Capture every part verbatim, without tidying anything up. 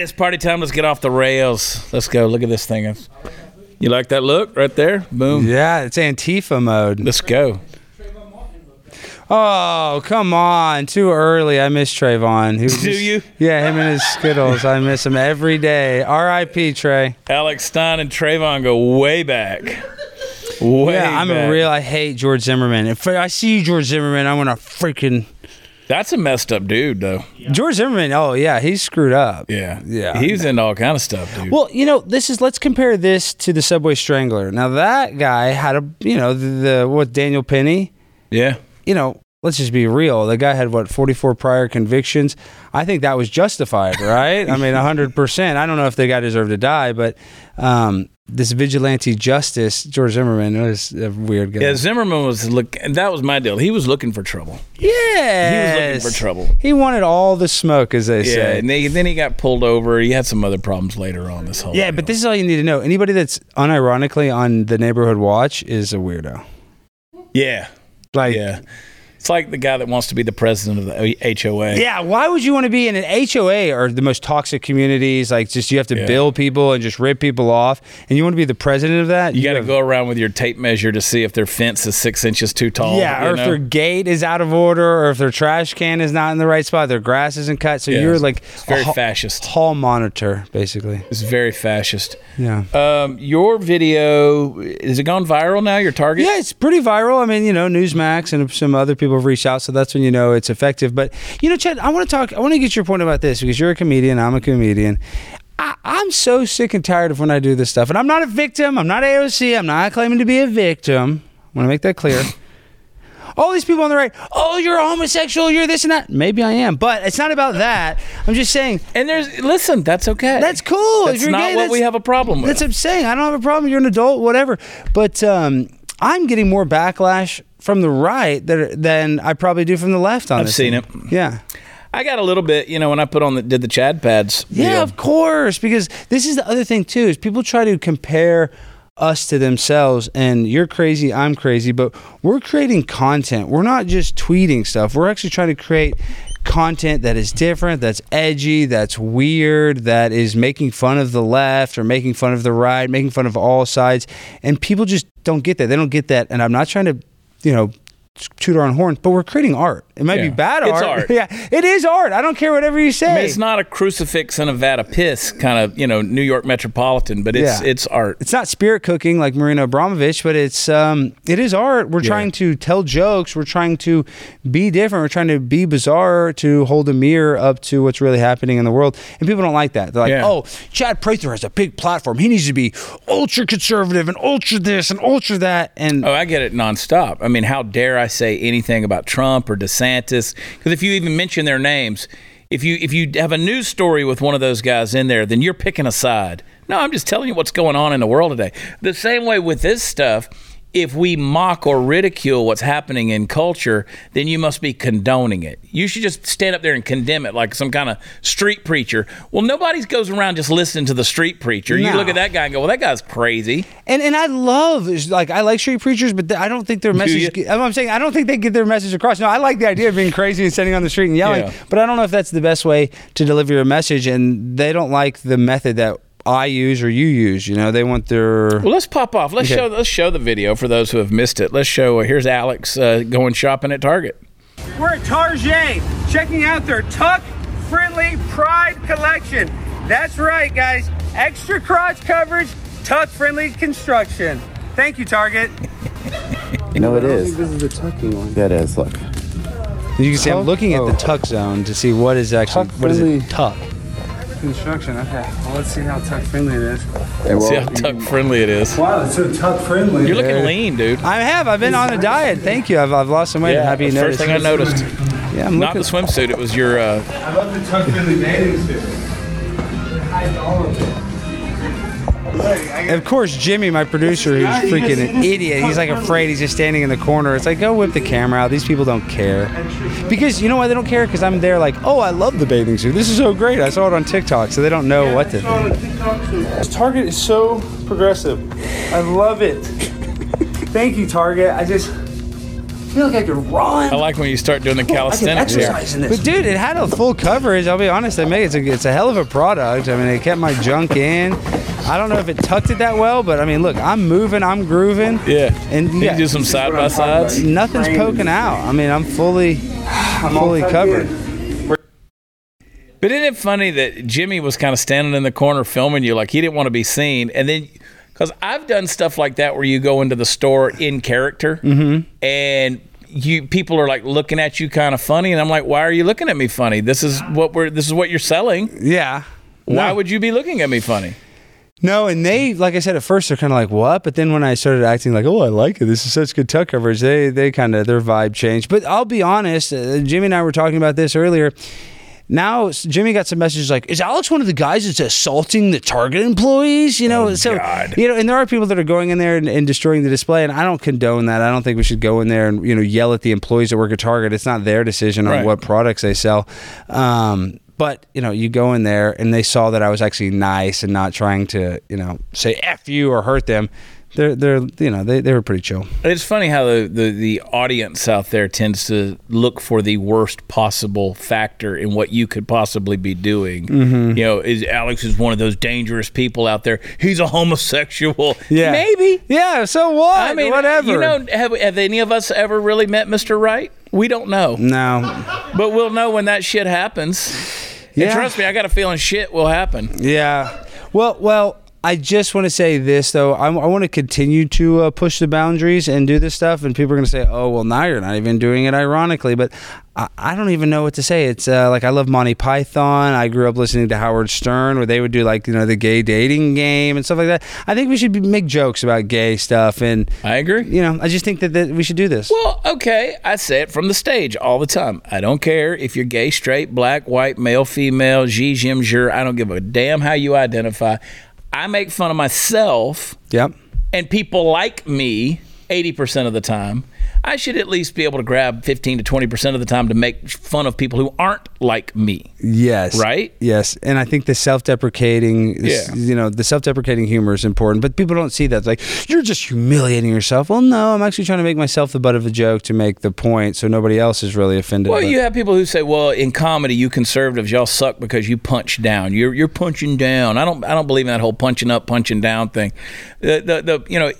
it's party time. Let's get off the rails. Let's go. Look at this thing. You like that look right there? Boom. Yeah, it's Antifa mode. Let's go. Oh, come on. Too early. I miss Trayvon. Who was, Do you? Yeah, him and his Skittles. I miss him every day. R I P Trey. Alex Stein and Trayvon go way back. Way yeah, I'm back. a real, I hate George Zimmerman. If I see you, George Zimmerman, I want to freaking... That's a messed up dude, though. Yeah. George Zimmerman, oh, yeah, he's screwed up. Yeah. yeah, He was into all kind of stuff, dude. Well, you know, this is, let's compare this to the Subway Strangler. Now, that guy had a, you know, the, the what, Daniel Penny? Yeah. You know, let's just be real. The guy had, what, forty-four prior convictions? I think that was justified, right? I mean, one hundred percent. I don't know if the guy deserved to die, but... um this vigilante justice, George Zimmerman, was a weird guy. Yeah, Zimmerman was look. That was my deal. He was looking for trouble. Yeah, he was looking for trouble. He wanted all the smoke, as they yeah, say. Yeah, and they, then he got pulled over. He had some other problems later on. This whole yeah, deal. But this is all you need to know. Anybody that's unironically on the neighborhood watch is a weirdo. Yeah, like yeah. It's like the guy that wants to be the president of the H O A. Yeah, why would you want to be in an H O A or the most toxic communities? Like, just you have to yeah. bill people and just rip people off, and you want to be the president of that? You, you got to go around with your tape measure to see if their fence is six inches too tall. Yeah, or know? if their gate is out of order, or if their trash can is not in the right spot, their grass isn't cut. So yeah, you're like it's very a hall, fascist hall monitor, basically. It's very fascist. Yeah. Um, your video, is it gone viral now? Your Target? Yeah, it's pretty viral. I mean, you know, Newsmax and some other people. Have reached out, so that's when you know it's effective. But you know, Chad, I want to talk. I want to get your point about this because you're a comedian. I'm a comedian. I, I'm so sick and tired of when I do this stuff, and I'm not a victim. I'm not A O C. I'm not claiming to be a victim. I want to make that clear. All these people on the right, oh, you're a homosexual, you're this and that. Maybe I am, but it's not about that. I'm just saying. And there's, listen, that's okay. That's cool. That's if you're not gay, what that's, we have a problem with. That's what I'm saying. I don't have a problem. You're an adult, whatever. But um, I'm getting more backlash from the right that than I probably do from the left on I've this seen thing. it. Yeah. I got a little bit, you know, when I put on the, did the Chad Pads. Yeah, deal. Of course, because this is the other thing too, is people try to compare us to themselves and you're crazy, I'm crazy, but we're creating content. We're not just tweeting stuff. We're actually trying to create content that is different, that's edgy, that's weird, that is making fun of the left or making fun of the right, making fun of all sides. And people just don't get that. They don't get that. And I'm not trying to you know, toot our own horns, but we're creating art. It might yeah. be bad art. It's art. yeah, it is art. I don't care whatever you say. I mean, it's not a crucifix and a vat of piss kind of, you know, New York metropolitan, but it's yeah. it's art. It's not spirit cooking like Marina Abramovich, but it's um, it is art. We're yeah. trying to tell jokes. We're trying to be different. We're trying to be bizarre to hold a mirror up to what's really happening in the world. And people don't like that. They're like, yeah. oh, Chad Prather has a big platform. He needs to be ultra conservative and ultra this and ultra that. And oh, I get it nonstop. I mean, how dare I say anything about Trump or DeSantis? Because if you even mention their names, if you if you have a news story with one of those guys in there, then you're picking a side. No, I'm just telling you what's going on in the world today. The same way with this stuff, if we mock or ridicule what's happening in culture, then you must be condoning it. You should just stand up there and condemn it like some kind of street preacher. Well, nobody goes around just listening to the street preacher. No. You look at that guy and go, well, that guy's crazy. And and I love, like, I like street preachers, but I don't think their message, I'm saying, I don't think they get their message across. No, I like the idea of being crazy and standing on the street and yelling, yeah. but I don't know if that's the best way to deliver your message, and they don't like the method that I use or you use, you know, they want their... Well, let's pop off. Let's, okay. show, let's show the video for those who have missed it. Let's show, here's Alex uh, going shopping at Target. We're at Target, checking out their Tuck Friendly Pride collection. That's right, guys. Extra crotch coverage, Tuck Friendly construction. Thank you, Target. No, it is. I don't think this is the tucking one. That is, look. You can see I'm looking at the tuck zone to see what is actually, what is it, tuck. Construction, okay. Well, let's see how tuck friendly it is. Hey, well, see how tuck friendly it is. Wow, it's so tuck friendly. You're looking there. lean, dude. I have. I've been on a diet. Thank you. I've, I've lost some weight. Yeah, happy you noticed. First thing I noticed. Yeah, I'm not the swimsuit. It was your. Uh... I love the tuck friendly bathing suit. It hides all of it. And of course, Jimmy, my producer, who's freaking an idiot. He's like afraid. He's just standing in the corner. It's like, go whip the camera out. These people don't care. Because you know why they don't care? Because I'm there like, oh, I love the bathing suit. This is so great. I saw it on TikTok. So they don't know yeah, what to think. Target is so progressive. I love it. Thank you, Target. I just... feel like I could run. I like when you start doing the calisthenics here. But dude, it had a full coverage. I'll be honest. I mean, it's a, it's a hell of a product. I mean, it kept my junk in. I don't know if it tucked it that well, but I mean, look, I'm moving, I'm grooving. Yeah. And you, you got, do some side by sides. Nothing's poking out. I mean, I'm fully, I'm fully covered. But isn't it funny that Jimmy was kind of standing in the corner filming you, like he didn't want to be seen, and then. Because I've done stuff like that where you go into the store in character, mm-hmm. and you people are like looking at you kind of funny, and I'm like, why are you looking at me funny? This is what we're this is what you're selling. Yeah. Why no. would you be looking at me funny? No, and they, like I said, at first they're kind of like, what? But then when I started acting like, oh, I like it. This is such good tuck coverage. They they kind of their vibe changed. But I'll be honest, uh, Jimmy and I were talking about this earlier. Now, Jimmy got some messages like, is Alex one of the guys that's assaulting the Target employees? You know, oh, so, God. You know, and there are people that are going in there and, and destroying the display, and I don't condone that. I don't think we should go in there and, you know, yell at the employees that work at Target. It's not their decision on right. what products they sell. Um, but, you know, you go in there, and they saw that I was actually nice and not trying to, you know, say F you or hurt them. They're, they're, you know, they, they were pretty chill. It's funny how the, the, the audience out there tends to look for the worst possible factor in what you could possibly be doing. Mm-hmm. You know, is Alex is one of those dangerous people out there. He's a homosexual. Yeah. Maybe. Yeah, so what? I mean, whatever. You know, have, have any of us ever really met Mister Wright? We don't know. No. But we'll know when that shit happens. Yeah. And trust me, I got a feeling shit will happen. Yeah. Well, well. I just want to say this, though. I, I want to continue to uh, push the boundaries and do this stuff, and people are going to say, oh, well, now you're not even doing it ironically, but I, I don't even know what to say. It's uh, like I love Monty Python. I grew up listening to Howard Stern, where they would do, like, you know, the gay dating game and stuff like that. I think we should be, make jokes about gay stuff. And I agree. You know, I just think that, that we should do this. Well, okay. I say it from the stage all the time. I don't care if you're gay, straight, black, white, male, female, Xi, Jim, Jure. I don't give a damn how you identify. I make fun of myself, yep. and people like me eighty percent of the time. I should at least be able to grab fifteen to twenty percent of the time to make fun of people who aren't like me. Yes. Right? Yes. And I think the self-deprecating, yeah. you know, the self-deprecating humor is important, but people don't see that. It's like, you're just humiliating yourself. Well, no, I'm actually trying to make myself the butt of a joke to make the point so nobody else is really offended. Well, you have people who say, well, in comedy, you conservatives, y'all suck because you punch down. You're you're punching down. I don't I don't believe in that whole punching up, punching down thing. The, the, the you know,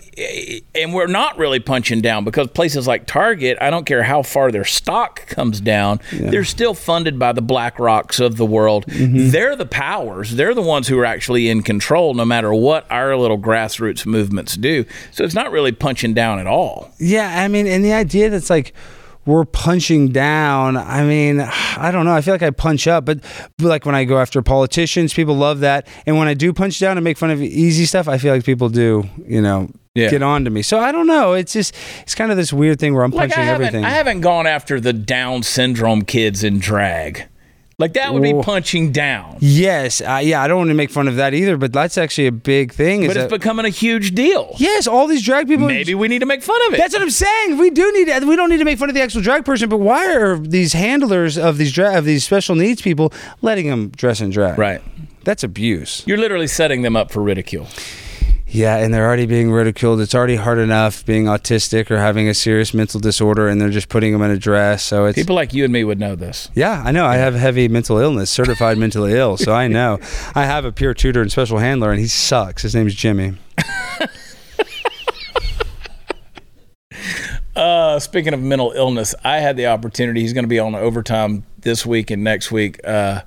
and we're not really punching down because places like like Target, I don't care how far their stock comes down, yeah. they're still funded by the BlackRocks of the world. Mm-hmm. They're the powers. They're the ones who are actually in control no matter what our little grassroots movements do. So it's not really punching down at all. Yeah, I mean, and the idea that's like, we're punching down. I mean, I don't know. I feel like I punch up, but like when I go after politicians, people love that. And when I do punch down and make fun of easy stuff, I feel like people do, you know, yeah. get on to me. So I don't know. It's just, it's kind of this weird thing where I'm like punching I everything. I haven't gone after the Down syndrome kids in drag. Like that would be punching down. Yes. Uh, yeah, I don't want to make fun of that either, but that's actually a big thing. Is but it's that, becoming a huge deal. Yes, all these drag people. Maybe we need to make fun of it. That's what I'm saying. We do need to, we don't need to make fun of the actual drag person, but why are these handlers of these dra- of these special needs people letting them dress in drag? Right. That's abuse. You're literally setting them up for ridicule. Yeah, and they're already being ridiculed. It's already hard enough being autistic or having a serious mental disorder, and they're just putting them in a dress. So it's people like you and me would know this. Yeah, I know. I have heavy mental illness, certified mentally ill, so I know. I have a peer tutor and special handler, and he sucks. His name's Jimmy. uh, speaking of mental illness, I had the opportunity. He's going to be on overtime this week and next week. Uh,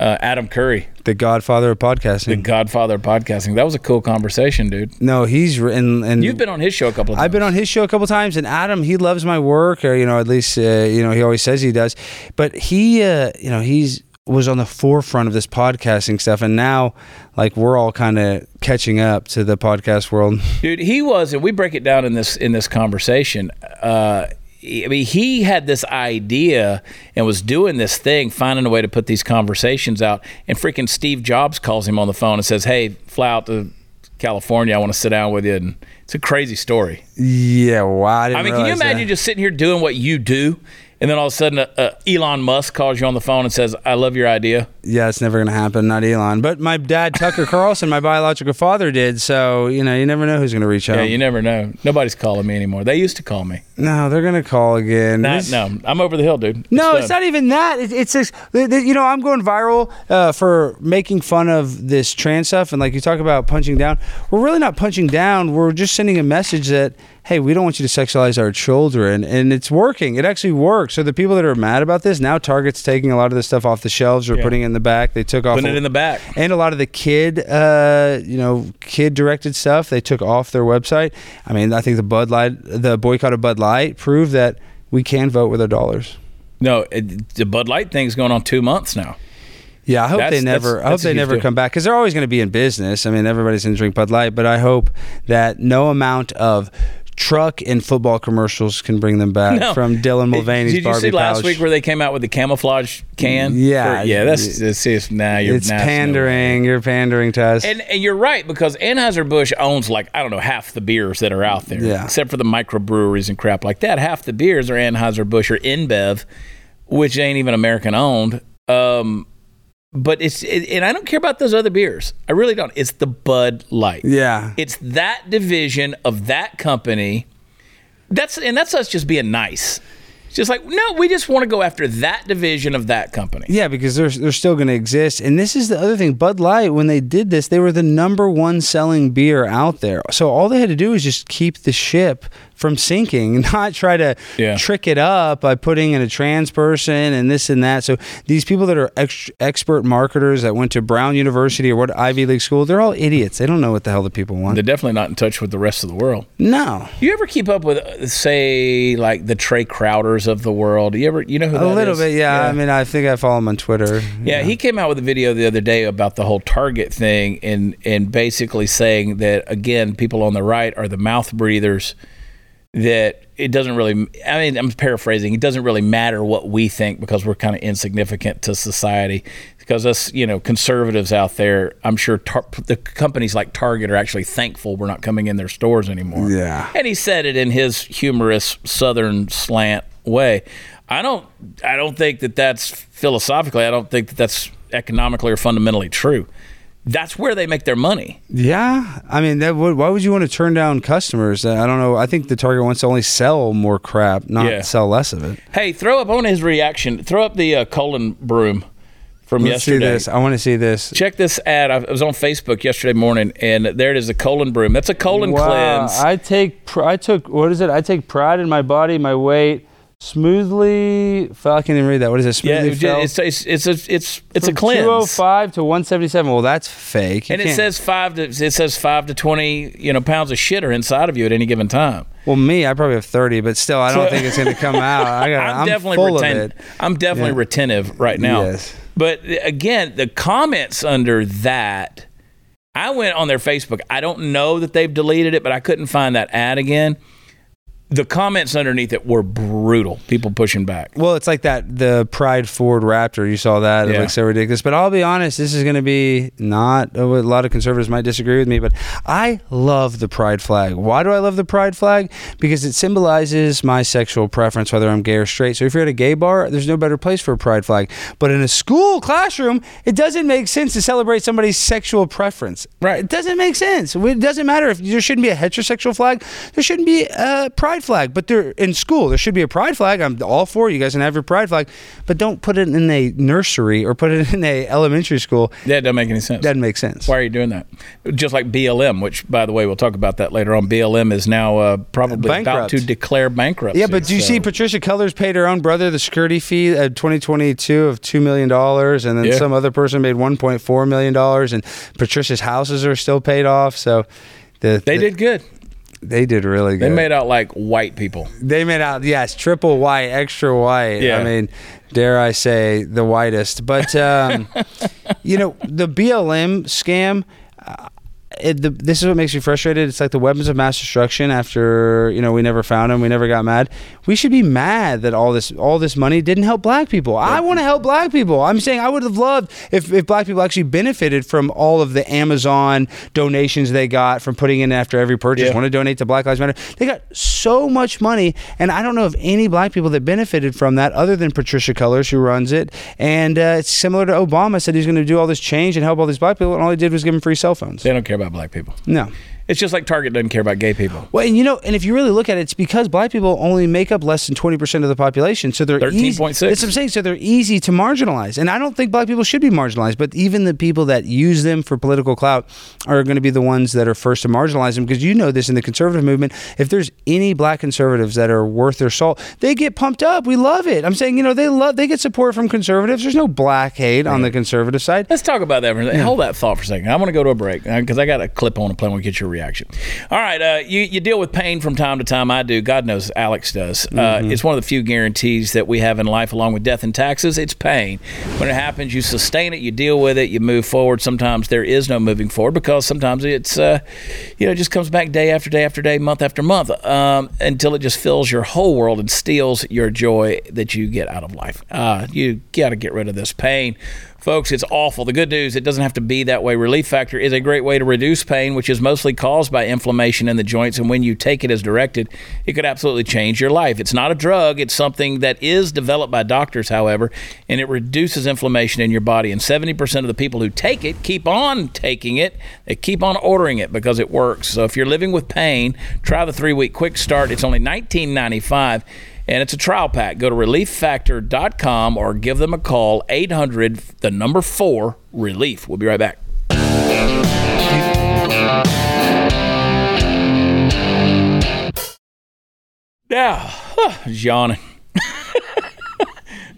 Uh, Adam Curry, the Godfather of podcasting. The Godfather of podcasting. That was a cool conversation, dude. No, he's and, and you've been on his show a couple of times. I've been on his show a couple of times, and Adam, he loves my work, or you know, at least uh, you know, he always says he does. But he, uh, you know, he's was on the forefront of this podcasting stuff, and now like we're all kind of catching up to the podcast world, dude. He was, and we break it down in this in this conversation. Uh, I mean, he had this idea and was doing this thing, finding a way to put these conversations out. And freaking Steve Jobs calls him on the phone and says, hey, fly out to California. I want to sit down with you. And it's a crazy story. Yeah, why? Well, I, I mean, can you imagine that. Just sitting here doing what you do? And then all of a sudden, uh, uh, Elon Musk calls you on the phone and says, I love your idea. yeah, it's never going to happen. Not Elon. But my dad, Tucker Carlson, my biological father did. So, you know, you never know who's going to reach out. Yeah, you never know. Nobody's calling me anymore. They used to call me. No, they're going to call again. Not, no, I'm over the hill, dude. It's no, done. It's not even that. It, it's, it's, you know, I'm going viral uh, for making fun of this trans stuff. And like you talk about punching down. We're really not punching down. We're just sending a message that, hey, we don't want you to sexualize our children. And it's working. It actually works. So the people that are mad about this, now Target's taking a lot of this stuff off the shelves or yeah. putting it in the back. They took off. Putting it in the back. And a lot of the kid, uh, you know, kid-directed stuff, they took off their website. I mean, I think the Bud Light, the boycott of Bud Light proved that we can vote with our dollars. No, it, the Bud Light thing's going on two months now. Yeah, I hope that's, they never. That's, I hope they never deal. come back because they're always going to be in business. I mean, everybody's going to drink Bud Light, but I hope that no amount of truck and football commercials can bring them back no. from Dylan Mulvaney's Did you Barbie see last pouch. Week where they came out with the camouflage can? Yeah, for, yeah. That's it's now nah, you're it's pandering. You're pandering to us, and, and you're right because Anheuser-Busch owns like I don't know half the beers that are out there, yeah. except for the microbreweries and crap like that. Half the beers are Anheuser-Busch or InBev, which ain't even American owned. Um, But it's, it, and I don't care about those other beers. I really don't. It's the Bud Light. Yeah. It's that division of that company. That's, and that's us just being nice. It's just like, no, we just want to go after that division of that company. Yeah, because they're, they're still going to exist. And this is the other thing. Bud Light, when they did this, they were the number one selling beer out there. So all they had to do was just keep the ship from sinking, not try to yeah. trick it up by putting in a trans person and this and that. So these people that are ex- expert marketers that went to Brown University or what Ivy League school, they're all idiots. They don't know what the hell the people want. They're definitely not in touch with the rest of the world. No. You ever keep up with, say, like the Trey Crowders of the world? You ever, you know who that is? A little bit, yeah. yeah. I mean, I think I follow him on Twitter. Yeah, yeah, he came out with a video the other day about the whole Target thing and and basically saying that, again, people on the right are the mouth breathers. That it doesn't really, I mean, I'm paraphrasing, it doesn't really matter what we think because we're kind of insignificant to society. Because us, you know, conservatives out there, I'm sure tar- the companies like Target are actually thankful we're not coming in their stores anymore. Yeah. And he said it in his humorous Southern slant way. I don't, I don't think that that's philosophically, I don't think that that's economically or fundamentally true. That's where they make their money. Yeah. I mean, that would, why would you want to turn down customers? I don't know. I think the Target wants to only sell more crap, not yeah. sell less of it. Hey, throw up on his reaction. Throw up the uh, colon broom from Let's yesterday. See this. I want to see this. Check this ad. I was on Facebook yesterday morning, and there it is, the colon broom. That's a colon wow. cleanse. I take, pr- I took, what is it? I take pride in my body, my weight. Smoothly, fell, I can't even read that. What is it? Smoothly yeah, fell? It's, it's, it's, it's, it's, it's a cleanse. two oh five to one seventy-seven. Well, that's fake. You and it says five to it says five to twenty, you know, pounds of shit are inside of you at any given time. Well, me, I probably have thirty, but still, I don't think it's going to come out. I gotta, I'm, I'm definitely full reten- of it. I'm definitely yeah. retentive right now. Yes. But again, the comments under that, I went on their Facebook. I don't know that they've deleted it, but I couldn't find that ad again. The comments underneath it were brutal. People pushing back. Well, it's like that, the Pride Ford Raptor. You saw that. It yeah. looks so ridiculous. But I'll be honest, this is going to be not, a lot of conservatives might disagree with me, but I love the pride flag. Why do I love the pride flag? Because it symbolizes my sexual preference, whether I'm gay or straight. So if you're at a gay bar, there's no better place for a pride flag. But in a school classroom, it doesn't make sense to celebrate somebody's sexual preference. Right. It doesn't make sense. It doesn't matter if there shouldn't be a heterosexual flag. There shouldn't be a pride flag, but they're in school. There should be a pride flag. I'm all for it. You guys can have your pride flag, but don't put it in a nursery or put it in a elementary school. That doesn't make any sense. Doesn't make sense. Why are you doing that? Just like B L M, which, by the way, we'll talk about that later on. B L M is now uh, probably bankrupt. About to declare bankruptcy. Yeah, but do you so. see Patricia Cullors paid her own brother the security fee in uh, twenty twenty-two of two million dollars, and then yeah. some other person made one point four million dollars, and Patricia's houses are still paid off. So the, They the, did good. They did really good. They made out like white people. They made out, yes, triple white, extra white. Yeah. I mean, dare I say the whitest. But, um, you know, the B L M scam, uh, it, the, this is what makes me frustrated. It's like the weapons of mass destruction. After, you know, we never found them, we never got mad. We should be mad that all this all this money didn't help black people. I want to help black people. I'm saying I would have loved if, if black people actually benefited from all of the Amazon donations they got from putting in after every purchase. Yeah. Want to donate to Black Lives Matter. They got so much money, and I don't know of any black people that benefited from that other than Patricia Cullors, who runs it. And uh, it's similar to Obama said he's going to do all this change and help all these black people, and all he did was give them free cell phones. They don't care about black people. No. It's just like Target doesn't care about gay people. Well, and you know, and if you really look at it, it's because black people only make up less than twenty percent of the population. So they're thirteen point six. That's what I'm saying. So they're easy to marginalize. And I don't think black people should be marginalized, but even the people that use them for political clout are going to be the ones that are first to marginalize them, because you know this in the conservative movement. If there's any black conservatives that are worth their salt, they get pumped up. We love it. I'm saying, you know, they love, they get support from conservatives. There's no black hate right. on the conservative side. Let's talk about that for a second. Yeah. Hold that thought for a second. I want to go to a break because I got a clip on to play when we get your reaction. All right, uh, you, you deal with pain from time to time. I do. God knows Alex does. Uh, mm-hmm. It's one of the few guarantees that we have in life, along with death and taxes. It's pain. When it happens, you sustain it, you deal with it, you move forward. Sometimes there is no moving forward because sometimes it's, uh, you know, it just comes back day after day after day, month after month, um, until it just fills your whole world and steals your joy that you get out of life. Uh, you got to get rid of this pain. Folks, it's awful. The good news, it doesn't have to be that way. Relief Factor is a great way to reduce pain, which is mostly caused by inflammation in the joints, and when you take it as directed, it could absolutely change your life. It's not a drug. It's something that is developed by doctors, however, and it reduces inflammation in your body, and seventy percent of the people who take it keep on taking it. They keep on ordering it because it works. So if you're living with pain, try the three-week quick start. It's only nineteen ninety-five. And it's a trial pack. Go to relief factor dot com or give them a call, eight hundred, the number four, relief. We'll be right back. Now, huh, yawning.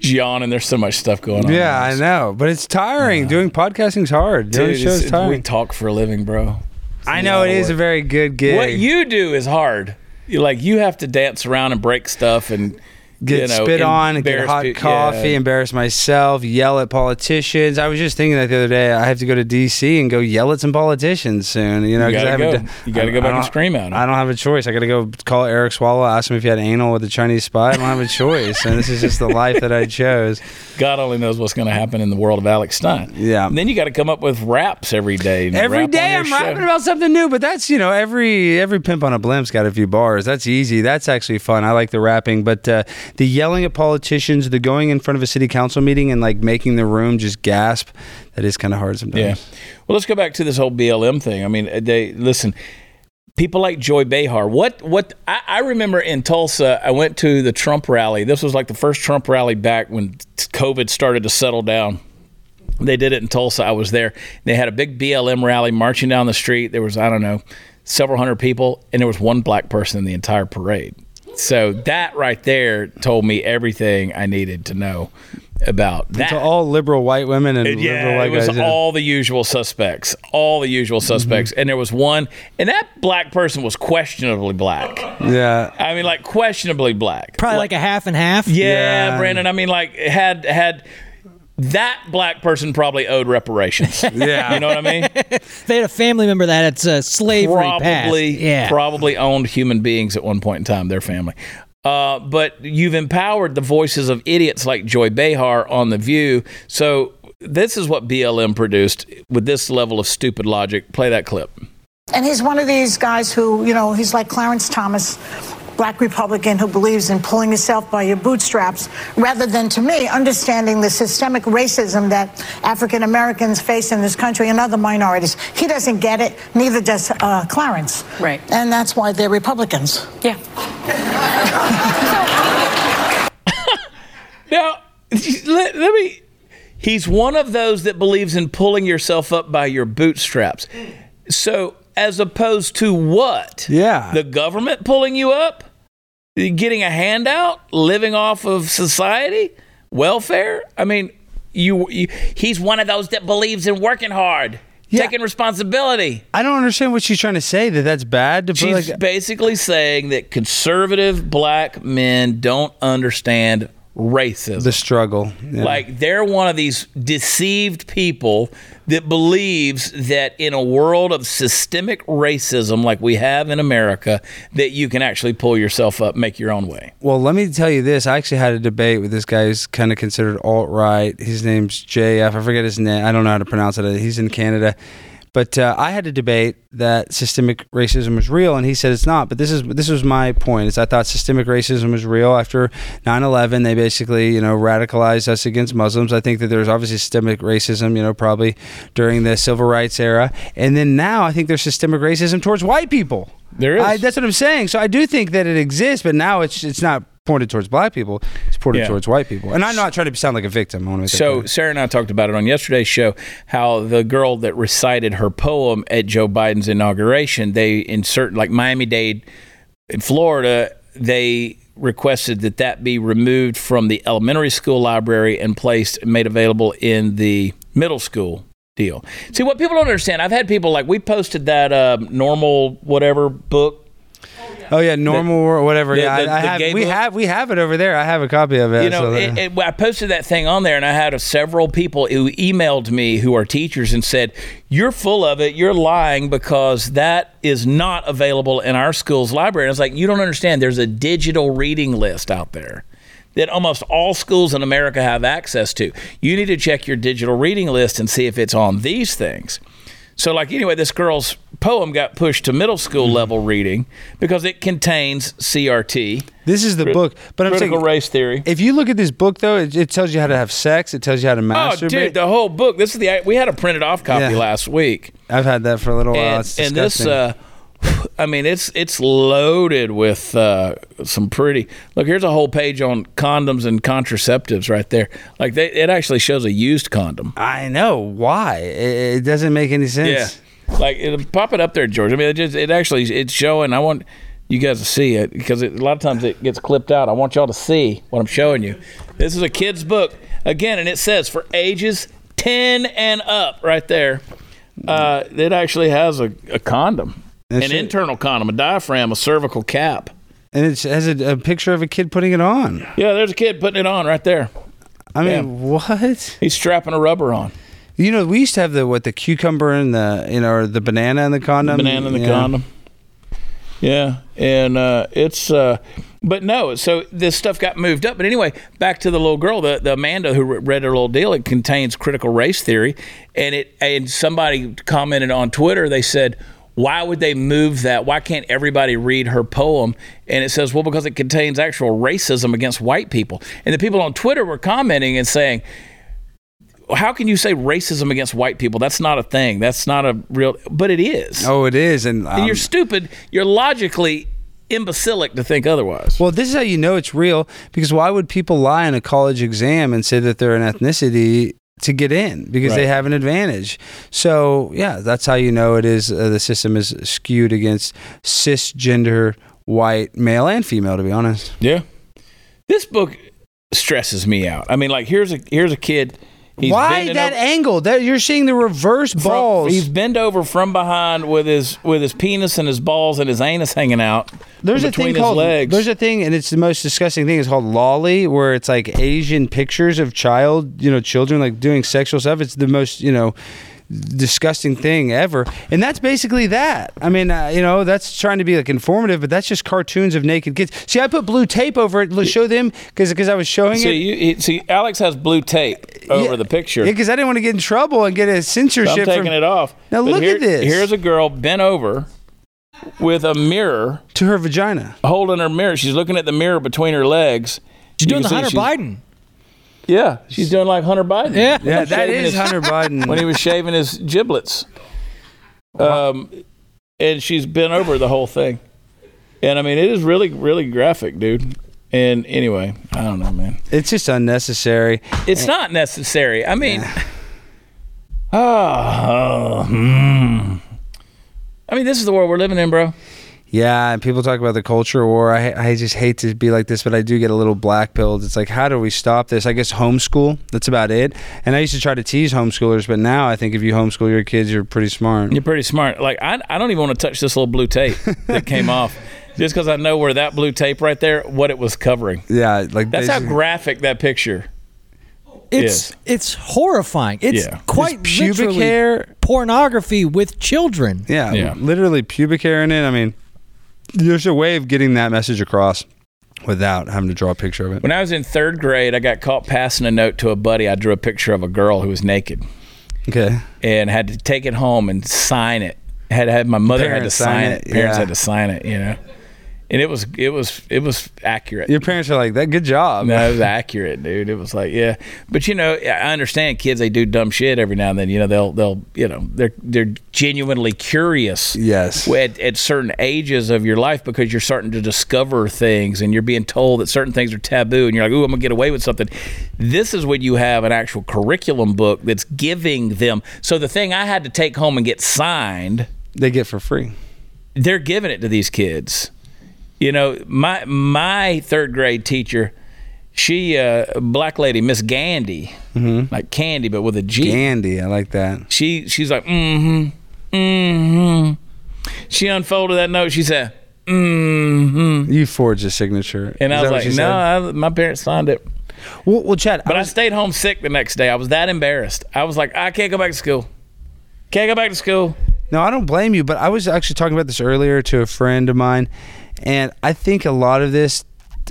Yawning. There's so much stuff going on. Yeah, I know. But it's tiring. Uh, Doing podcasting's hard. Dude, show's it's, tiring. We talk for a living, bro. It's I know. It is a very good gig. What you do is hard. You like you have to dance around and break stuff and get you know, spit on and get hot to, coffee, yeah. Embarrass myself, yell at politicians. I was just thinking that the other day. I have to go to D C and go yell at some politicians soon. You know, because I haven't. Go. You got to go back and scream at them. I don't have a choice. I got to go call Eric Swallow, ask him if he had anal with a Chinese spy. I don't have a choice, and this is just the life that I chose. God only knows what's going to happen in the world of Alex Stein. Yeah. And then you got to come up with raps every day. Every day I'm rapping about something new, but that's you know every every pimp on a blimp's got a few bars. That's easy. That's actually fun. I like the rapping, but. Uh, The yelling at politicians, the going in front of a city council meeting and like making the room just gasp, that is kind of hard sometimes. Yeah. Well, let's go back to this whole B L M thing. I mean, they listen, people like Joy Behar. What, what, I, I remember in Tulsa, I went to the Trump rally. This was like the first Trump rally back when COVID started to settle down. They did it in Tulsa. I was there. They had a big B L M rally marching down the street. There was, I don't know, several hundred people, and there was one black person in the entire parade. So that right there told me everything I needed to know about that. To all liberal white women and yeah, liberal white guys. Yeah, it was guys, all yeah. the usual suspects, all the usual suspects. Mm-hmm. And there was one, and that black person was questionably black. Yeah. I mean, like, questionably black. Probably like, like a half and half. Yeah, yeah, Brandon. I mean, like, had had... that black person probably owed reparations. Yeah. You know what I mean? They had a family member that had uh, slavery probably, yeah. probably owned human beings at one point in time, their family. Uh, but you've empowered the voices of idiots like Joy Behar on The View. So this is what B L M produced with this level of stupid logic. Play that clip. And he's one of these guys who, you know, he's like Clarence Thomas, black Republican who believes in pulling yourself by your bootstraps rather than, to me, understanding the systemic racism that African Americans face in this country and other minorities. He doesn't get it, neither does uh, Clarence. Right. And that's why they're Republicans. Yeah. Now, let, let me... He's one of those that believes in pulling yourself up by your bootstraps. So... as opposed to what? Yeah. The government pulling you up? Getting a handout? Living off of society? Welfare? I mean, you, you he's one of those that believes in working hard. Yeah. Taking responsibility. I don't understand what she's trying to say, that that's bad. To she's like- basically saying that conservative black men don't understand racism. The struggle. Yeah. Like, they're one of these deceived people that believes that in a world of systemic racism like we have in America, that you can actually pull yourself up, make your own way. Well, let me tell you this. I actually had a debate with this guy who's kind of considered alt-right. His name's J F. I forget his name. I don't know how to pronounce it. He's in Canada. But uh, I had a debate that systemic racism was real, and he said it's not. But this is this was my point: is I thought systemic racism was real after nine eleven. They basically, you know, radicalized us against Muslims. I think that there was obviously systemic racism, you know, probably during the civil rights era, and then now I think there's systemic racism towards white people. There is. I, that's what I'm saying. So I do think that it exists, but now it's it's not pointed towards black people, it's pointed yeah. towards white people. And I'm not trying to sound like a victim. I want to make so that Sarah and I talked about it on yesterday's show, how the girl that recited her poem at Joe Biden's inauguration, they insert, like Miami-Dade in Florida, they requested that that be removed from the elementary school library and placed, made available in the middle school deal. See, what people don't understand, I've had people like, we posted that uh, normal whatever book, Oh yeah, normal the, or whatever. The, yeah, the, I, I the have, we book. have we have it over there. I have a copy of it. You know, so it, it, I posted that thing on there, and I had a, several people who emailed me who are teachers and said, "You're full of it. You're lying because that is not available in our school's library." And I was like, "You don't understand. There's a digital reading list out there that almost all schools in America have access to. You need to check your digital reading list and see if it's on these things." So, like, anyway, this girl's poem got pushed to middle school level reading because it contains C R T. This is the Crit- book. But critical I'm saying, race theory. If you look at this book, though, it, it tells you how to have sex. It tells you how to masturbate. Oh, dude, the whole book. This is the we had a printed off copy yeah. last week. I've had that for a little while. And, it's and this, uh, I mean, it's it's loaded with uh, some pretty. Look, here's a whole page on condoms and contraceptives right there. Like, they, it actually shows a used condom. I know. Why? It, it doesn't make any sense. Yeah. Like, it'll pop it up there, George. I mean, it just, it actually, it's showing. I want you guys to see it because it, a lot of times it gets clipped out. I want y'all to see what I'm showing you. This is a kid's book. Again, and it says for ages ten and up right there. Uh, it actually has a, a condom, That's an it. internal condom, a diaphragm, a cervical cap. And it has a, a picture of a kid putting it on. Yeah, there's a kid putting it on right there. I Damn. mean, what? He's strapping a rubber on. You know, we used to have the what the cucumber and the you know or the banana and the condom. The banana and the yeah. condom. Yeah, and uh, it's uh, but no. So this stuff got moved up. But anyway, back to the little girl, the, the Amanda who read her little deal. It contains critical race theory, and it and somebody commented on Twitter. They said, "Why would they move that? Why can't everybody read her poem?" And it says, well, because it contains actual racism against white people. And the people on Twitter were commenting and saying, how can you say racism against white people? That's not a thing. That's not a real... But it is. Oh, it is. And, um, and you're stupid. You're logically imbecilic to think otherwise. Well, this is how you know it's real, because why would people lie in a college exam and say that they're an ethnicity to get in? Because right. they have an advantage. So, yeah, that's how you know it is. Uh, the system is skewed against cisgender white male and female, to be honest. Yeah. This book stresses me out. I mean, like, here's a here's a kid... He's Why that over, angle? That you're seeing the reverse from, balls. He's bent over from behind with his with his penis and his balls and his anus hanging out. There's a thing called legs. There's a thing, and it's the most disgusting thing. It's called lolly, where it's like Asian pictures of child, you know, children like doing sexual stuff. It's the most, you know, disgusting thing ever, and that's basically that. I mean, uh, you know, that's trying to be like informative, but that's just cartoons of naked kids. See, I put blue tape over it. Let's show them because because I was showing see, it. You, see, Alex has blue tape over yeah, the picture. Yeah, because I didn't want to get in trouble and get a censorship. So I'm taking from, it off. Now but look here, at this. Here's a girl bent over with a mirror to her vagina, holding her mirror. She's looking at the mirror between her legs. She's you doing the Hunter Biden. Yeah, she's doing like Hunter Biden. Yeah, yeah that is his, Hunter Biden. When he was shaving his giblets. Um, and she's bent over the whole thing. And, I mean, it is really, really graphic, dude. And, anyway, I don't know, man. It's just unnecessary. It's and, not necessary. I mean, yeah. oh, oh mm. I mean, this is the world we're living in, bro. Yeah, and people talk about the culture war. I I just hate to be like this, but I do get a little black-pilled. It's like, how do we stop this? I guess homeschool, that's about it. And I used to try to tease homeschoolers, but now I think if you homeschool your kids, you're pretty smart. You're pretty smart. Like, I I don't even want to touch this little blue tape that came off. just because I know where that blue tape right there, what it was covering. Yeah, like that's how graphic that picture. It's is. It's horrifying. It's yeah. quite it's pubic literally hair pornography with children. Yeah, yeah, literally pubic hair in it. I mean, there's a way of getting that message across without having to draw a picture of it. When I was in third grade, I got caught passing a note to a buddy. I drew a picture of a girl who was naked. Okay. And had to take it home and sign it. Had had my mother parents had to sign it. it. Parents yeah. had to sign it, you know. And it was it was it was accurate. Your parents are like, that good job. No, it was accurate, dude. It was like, yeah. But you know, I understand kids, they do dumb shit every now and then. You know, they'll they'll you know, they're they're genuinely curious. Yes. At, at certain ages of your life, because you're starting to discover things and you're being told that certain things are taboo and you're like, ooh, I'm gonna get away with something. This is when you have an actual curriculum book that's giving them. So the thing I had to take home and get signed, they get for free. They're giving it to these kids. You know, my my third grade teacher, she, uh, black lady, Miss Gandy, mm-hmm. like candy, but with a G. Gandy, I like that. She She's like, mm-hmm, mm-hmm. She unfolded that note. She said, mm-hmm. You forged a signature. And Is I was like, no, I, my parents signed it. Well, well Chad. But I, was, I stayed home sick the next day. I was that embarrassed. I was like, I can't go back to school. Can't go back to school. No, I don't blame you, but I was actually talking about this earlier to a friend of mine. And I think a lot of this,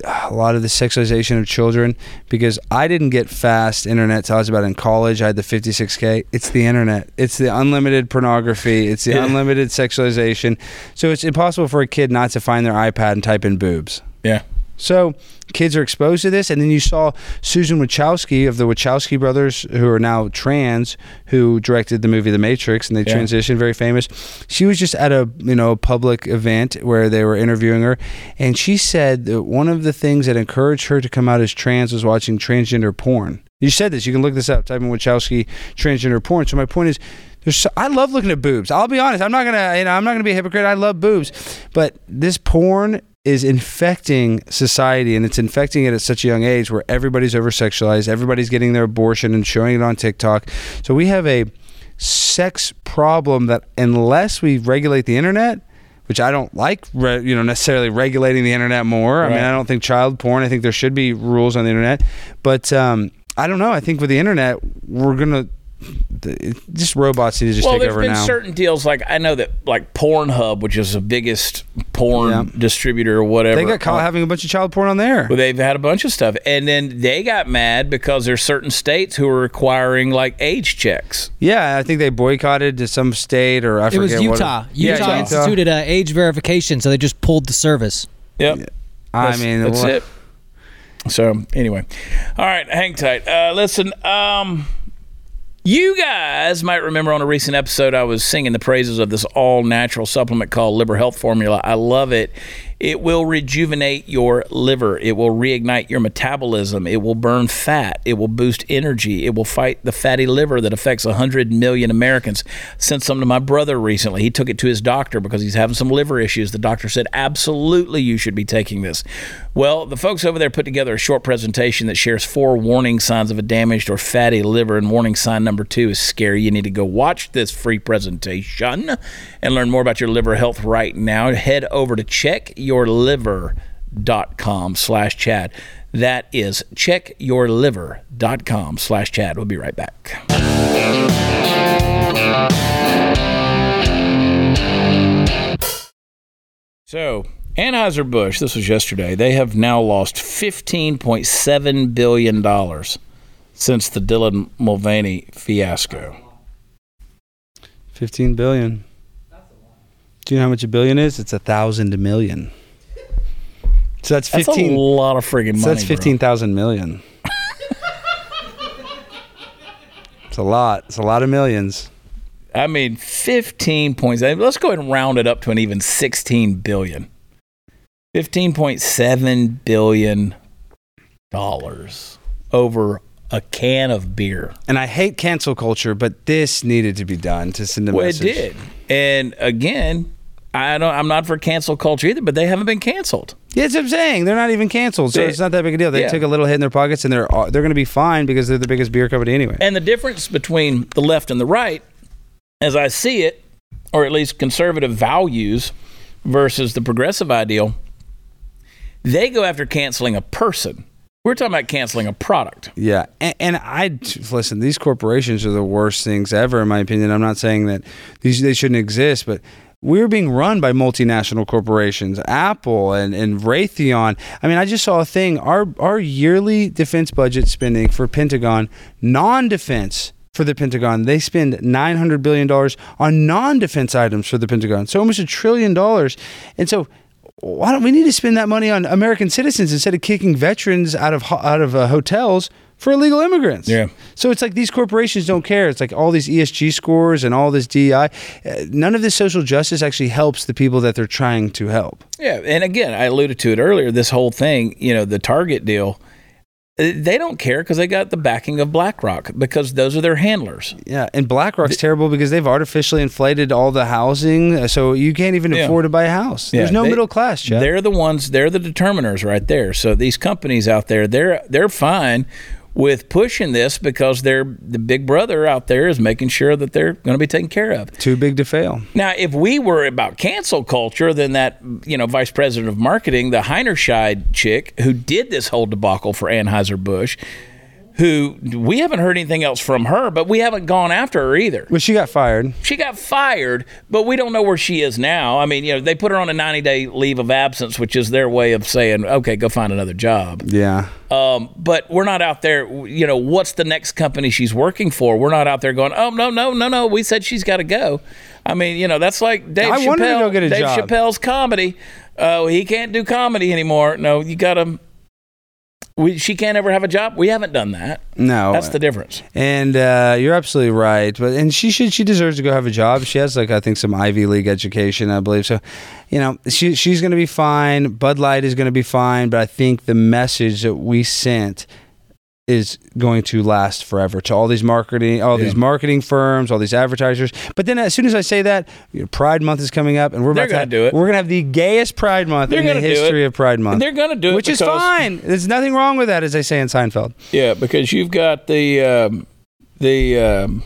a lot of the sexualization of children, because I didn't get fast internet until I was about in college. I had the fifty-six K. It's the internet. It's the unlimited pornography. It's the unlimited sexualization. So it's impossible for a kid not to find their iPad and type in boobs. Yeah. So kids are exposed to this. And then you saw Susan Wachowski of the Wachowski brothers, who are now trans, who directed the movie The Matrix, and they yeah. transitioned, very famous. She was just at a you know public event where they were interviewing her, and she said that one of the things that encouraged her to come out as trans was watching transgender porn. You said this. You can look this up. Type in Wachowski transgender porn. So my point is, there's so, I love looking at boobs. I'll be honest. I'm not gonna you know I'm not gonna be a hypocrite. I love boobs, but this porn is infecting society, and it's infecting it at such a young age where everybody's over-sexualized, everybody's getting their abortion and showing it on TikTok. So we have a sex problem that unless we regulate the internet, which I don't like, re- you know, necessarily regulating the internet more. Right. I mean, I don't think child porn, I think there should be rules on the internet. But um, I don't know. I think with the internet, we're going to just robots need to just well, take over now. Well, there's been certain deals, like I know that like Pornhub, which is the biggest porn yeah. distributor or whatever. They got caught having a bunch of child porn on there. Well, they've had a bunch of stuff. And then they got mad because there's certain states who are requiring like age checks. Yeah, I think they boycotted to some state or I forget what. It was Utah. What it, Utah, Utah. Utah instituted uh, age verification, so they just pulled the service. Yep. Yeah. I that's, mean, that's it. So, anyway. All right, hang tight. Uh, listen, um... you guys might remember on a recent episode, I was singing the praises of this all-natural supplement called Liver Health Formula. I love it. It will rejuvenate your liver. It will reignite your metabolism. It will burn fat. It will boost energy. It will fight the fatty liver that affects one hundred million Americans. Sent some to my brother recently. He took it to his doctor because he's having some liver issues. The doctor said, absolutely, you should be taking this. Well, the folks over there put together a short presentation that shares four warning signs of a damaged or fatty liver, and warning sign number two is scary. You need to go watch this free presentation and learn more about your liver health right now. Head over to Check Your yourliver.com slash Chad. That is check your liver dot com slash Chad. We'll be right back. So, Anheuser-Busch, this was yesterday, they have now lost fifteen point seven billion dollars since the Dylan Mulvaney fiasco. fifteen billion. Do you know how much a billion is? It's a thousand million. So that's fifteen. That's a lot of friggin' money. So that's fifteen thousand million. It's a lot. It's a lot of millions. I mean, fifteen points. Let's go ahead and round it up to an even sixteen billion. Fifteen point seven billion dollars over a can of beer. And I hate cancel culture, but this needed to be done to send a well, message. Well, it did. And again, I don't. I'm not for cancel culture either, but they haven't been canceled. Yeah, that's what I'm saying. They're not even canceled, so it's not that big a deal. They yeah. took a little hit in their pockets, and they're they're going to be fine because they're the biggest beer company anyway. And the difference between the left and the right, as I see it, or at least conservative values, versus the progressive ideal, they go after canceling a person. We're talking about canceling a product. Yeah. And, and I, listen, these corporations are the worst things ever, in my opinion. I'm not saying that these they shouldn't exist, but we're being run by multinational corporations, Apple and, and Raytheon. I mean, I just saw a thing. Our our yearly defense budget spending for Pentagon, non-defense for the Pentagon, they spend nine hundred billion dollars on non-defense items for the Pentagon. So almost a trillion dollars. And so why don't we need to spend that money on American citizens instead of kicking veterans out of out of uh, hotels for illegal immigrants? Yeah. So it's like these corporations don't care. It's like all these E S G scores and all this D E I. None of this social justice actually helps the people that they're trying to help. Yeah. And again, I alluded to it earlier. This whole thing, you know, the Target deal, they don't care because they got the backing of BlackRock because those are their handlers. Yeah, and BlackRock's the, terrible because they've artificially inflated all the housing, so you can't even yeah. afford to buy a house. Yeah, There's no they, middle class, Chad. They're the ones, they're the determiners right there. So these companies out there, they're they're fine with pushing this because they're the big brother out there is making sure that they're going to be taken care of. Too big to fail. Now, if we were about cancel culture, then that, you know, vice president of marketing, the Heinerscheid chick who did this whole debacle for Anheuser-Busch, who we haven't heard anything else from her, but we haven't gone after her either. Well, she got fired. She got fired, but we don't know where she is now. I mean, you know, they put her on a ninety-day leave of absence, which is their way of saying, okay, go find another job. Yeah. Um, but we're not out there, you know, what's the next company she's working for? We're not out there going, oh, no, no, no, no, we said she's got to go. I mean, you know, that's like Dave, I Chappelle, wanted to go get a Dave job. Chappelle's comedy. Uh, he can't do comedy anymore. No, you got to... We, she can't ever have a job. We haven't done that. No, that's the difference. And uh, you're absolutely right. But and she should she deserves to go have a job. She has like I think some Ivy League education, I believe. So, you know, she she's going to be fine. Bud Light is going to be fine. But I think the message that we sent is going to last forever to all these marketing, all yeah. these marketing firms, all these advertisers. But then, as soon as I say that, you know, Pride Month is coming up, and we're about to have, do it. We're gonna have the gayest Pride Month They're in the history of Pride Month. They're gonna do it, which is fine. There's nothing wrong with that, as they say in Seinfeld. Yeah, because you've got the um, the. Um,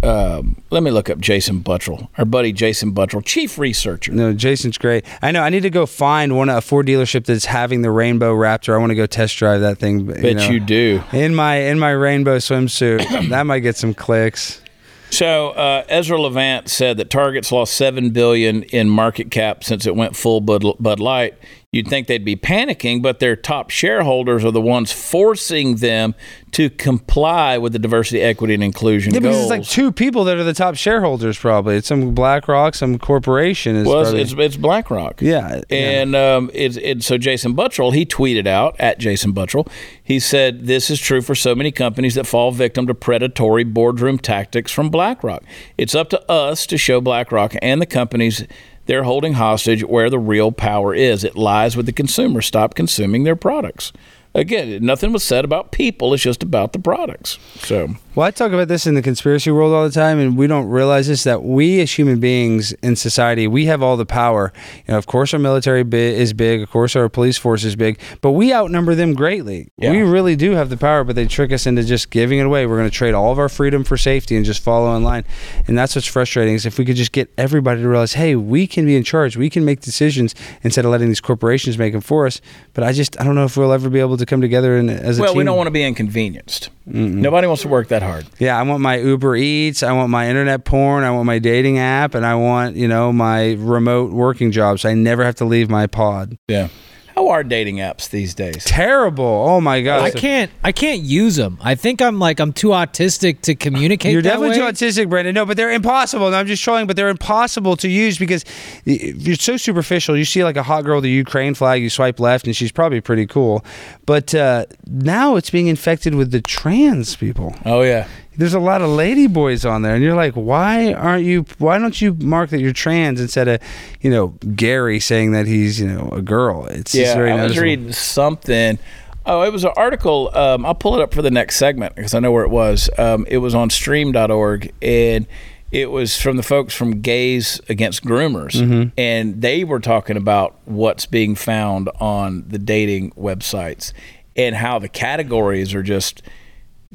um, let me look up Jason Buttrell, our buddy Jason Buttrell, chief researcher. No, Jason's great. I know. I need to go find one a Ford dealership that's having the Rainbow Raptor. I want to go test drive that thing. Bet you, know, you do in my in my rainbow swimsuit. That might get some clicks. So uh, Ezra Levant said that Target's lost seven billion in market cap since it went full Bud, Bud Light. You'd think they'd be panicking, but their top shareholders are the ones forcing them to comply with the diversity, equity, and inclusion yeah, goals. Yeah, because it's like two people that are the top shareholders, probably. It's some BlackRock, some corporation. Is well, probably... it's, it's BlackRock. Yeah. And yeah. Um, it's, it's, so Jason Buttrell, he tweeted out, at Jason Buttrell, he said, this is true for so many companies that fall victim to predatory boardroom tactics from BlackRock. It's up to us to show BlackRock and the companies they're holding hostage where the real power is. It lies with the consumer. Stop consuming their products. Again, nothing was said about people. It's just about the products. So, well, I talk about this in the conspiracy world all the time, and we don't realize this, that we as human beings in society, we have all the power. You know, of course, our military is big. Of course, our police force is big. But we outnumber them greatly. Yeah. We really do have the power, but they trick us into just giving it away. We're going to trade all of our freedom for safety and just follow in line. And that's what's frustrating is if we could just get everybody to realize, hey, we can be in charge. We can make decisions instead of letting these corporations make them for us. But I just, I don't know if we'll ever be able to come together and as a well, team. Well, we don't want to be inconvenienced. Mm-mm. Nobody wants to work that hard. Yeah, I want my Uber Eats, I want my internet porn, I want my dating app, and I want, you know, my remote working job so I never have to leave my pod. Yeah. How are dating apps these days? Terrible. Oh my god. I can't I can't use them. I think I'm like I'm too autistic to communicate. You're that definitely way. Too autistic, Brandon. No, but they're impossible. No, I'm just trolling, but they're impossible to use because you're so superficial. You see like a hot girl with a Ukraine flag, you swipe left and she's probably pretty cool. But uh, now it's being infected with the trans people. Oh yeah. There's a lot of ladyboys on there, and you're like, why aren't you? Why don't you mark that you're trans instead of, you know, Gary saying that he's, you know, a girl? It's yeah. Just very I was noticeable. Reading something. Oh, it was an article. Um, I'll pull it up for the next segment because I know where it was. Um, it was on stream dot org, and it was from the folks from Gays Against Groomers, mm-hmm. and they were talking about what's being found on the dating websites and how the categories are just.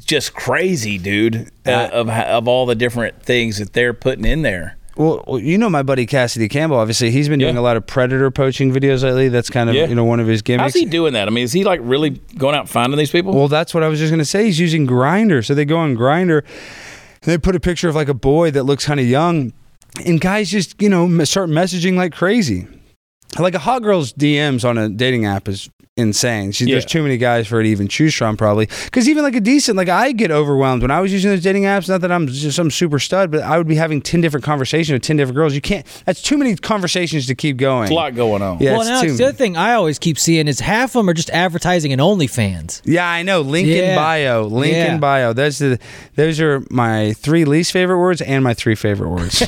Just crazy, dude, uh, of of all the different things that they're putting in there. Well, you know my buddy Cassidy Campbell, obviously. He's been yeah. doing a lot of predator poaching videos lately. That's kind of, yeah. you know, one of his gimmicks. How's he doing that? I mean, is he, like, really going out finding these people? Well, that's what I was just going to say. He's using Grindr. So they go on Grindr, and they put a picture of, like, a boy that looks kind of young, and guys just, you know, start messaging like crazy. Like, a hot girl's D Ms on a dating app is insane. She, yeah. There's too many guys for her to even choose from, probably. Because even like a decent, like I get overwhelmed when I was using those dating apps. Not that I'm just some super stud, but I would be having ten different conversations with ten different girls. You can't. That's too many conversations to keep going. It's a lot going on. Yeah, well, now the other thing I always keep seeing is half of them are just advertising and OnlyFans. Yeah, I know. Link in yeah. bio. Link in yeah. bio. That's the. Those are my three least favorite words and my three favorite words.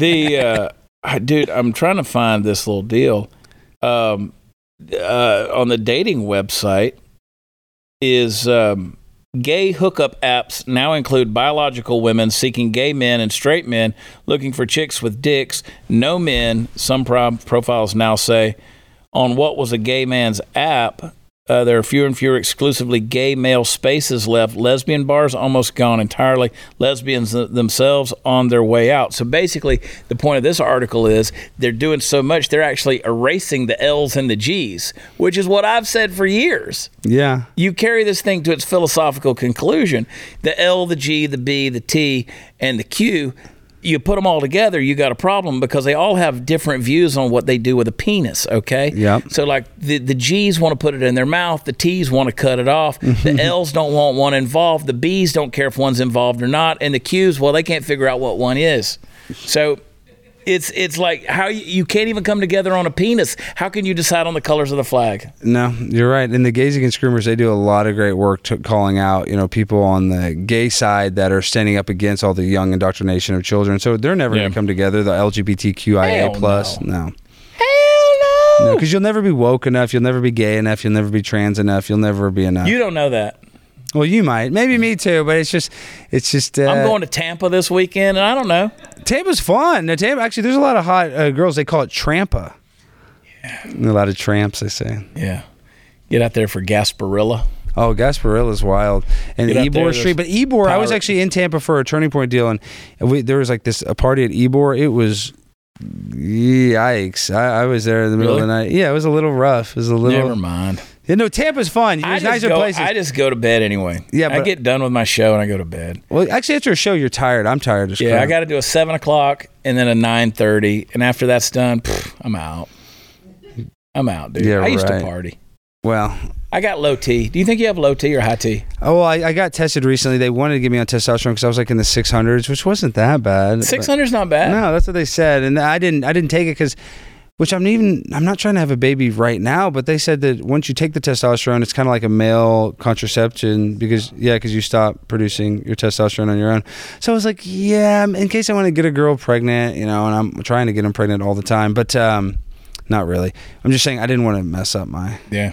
the. Uh, Dude, I'm trying to find this little deal. Um, uh, on the dating website is um, gay hookup apps now include biological women seeking gay men and straight men looking for chicks with dicks. No men, some pro- profiles now say, on what was a gay man's app. Uh, there are fewer and fewer exclusively gay male spaces left. Lesbian bars almost gone entirely. Lesbians th- themselves on their way out. So basically, the point of this article is they're doing so much, they're actually erasing the L's and the G's, which is what I've said for years. Yeah. You carry this thing to its philosophical conclusion. The L, the G, the B, the T, and the Q, you put them all together, you got a problem because they all have different views on what they do with a penis, okay? Yep. So, like, the, the G's want to put it in their mouth. The T's want to cut it off. The L's don't want one involved. The B's don't care if one's involved or not. And the Q's, well, they can't figure out what one is. So it's it's like how you, you can't even come together on a penis. How can you decide on the colors of the flag? No, you're right. And the Gays Against Groomers, they do a lot of great work to calling out, you know, people on the gay side that are standing up against all the young indoctrination of children. So they're never yeah. going to come together, the L G B T Q I A plus. Plus. No. no. Hell no! Because no, you'll never be woke enough. You'll never be gay enough. You'll never be trans enough. You'll never be enough. You don't know that. Well, you might. Maybe me too, but it's just... it's just. Uh, I'm going to Tampa this weekend, and I don't know. Tampa's fun. No, Tampa, actually, there's a lot of hot uh, girls. They call it Trampa. Yeah. And a lot of tramps, they say. Yeah. Get out there for Gasparilla. Oh, Gasparilla's wild. And Ybor Street. But Ybor, pirate. I was actually in Tampa for a Turning Point deal, and we, there was like this a party at Ybor. It was... yikes. I, I was there in the middle really? of the night. Yeah, it was a little rough. It was a little... Never mind. You know, Tampa's fun. There's nicer go, places. I just go to bed anyway. Yeah, but I get done with my show and I go to bed. Well, actually, after a show, you're tired. I'm tired. As yeah, crap. I got to do a seven o'clock and then a nine thirty, and after that's done, pff, I'm out. I'm out, dude. Yeah, I used right. to party. Well, I got low T. Do you think you have low T or high T? Oh, well, I, I got tested recently. They wanted to get me on testosterone because I was like in the six hundreds, which wasn't that bad. Six hundred's not bad. No, that's what they said, and I didn't. I didn't take it because. Which I'm even, I'm not trying to have a baby right now, but they said that once you take the testosterone, it's kind of like a male contraception because, yeah, because you stop producing your testosterone on your own. So I was like, yeah, in case I want to get a girl pregnant, you know, and I'm trying to get them pregnant all the time, but um, not really. I'm just saying I didn't want to mess up my... Yeah.